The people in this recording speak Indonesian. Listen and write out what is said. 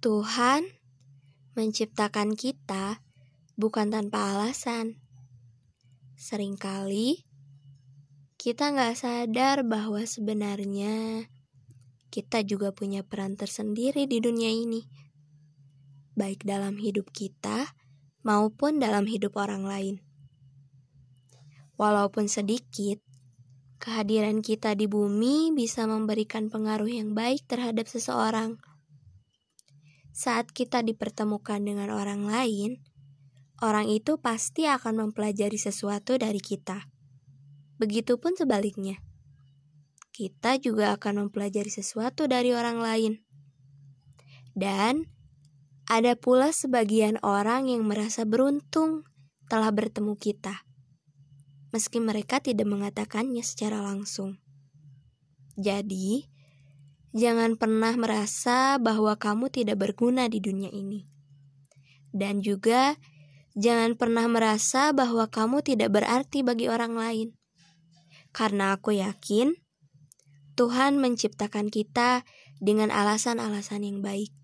Tuhan menciptakan kita bukan tanpa alasan. Seringkali kita gak sadar bahwa sebenarnya kita juga punya peran tersendiri di dunia ini, baik dalam hidup kita maupun dalam hidup orang lain. Walaupun sedikit, kehadiran kita di bumi bisa memberikan pengaruh yang baik terhadap seseorang. Saat kita dipertemukan dengan orang lain, orang itu pasti akan mempelajari sesuatu dari kita. Begitupun sebaliknya. Kita juga akan mempelajari sesuatu dari orang lain. Dan ada pula sebagian orang yang merasa beruntung telah bertemu kita, meski mereka tidak mengatakannya secara langsung. Jadi, jangan pernah merasa bahwa kamu tidak berguna di dunia ini. Dan juga, jangan pernah merasa bahwa kamu tidak berarti bagi orang lain. Karena aku yakin, Tuhan menciptakan kita dengan alasan-alasan yang baik.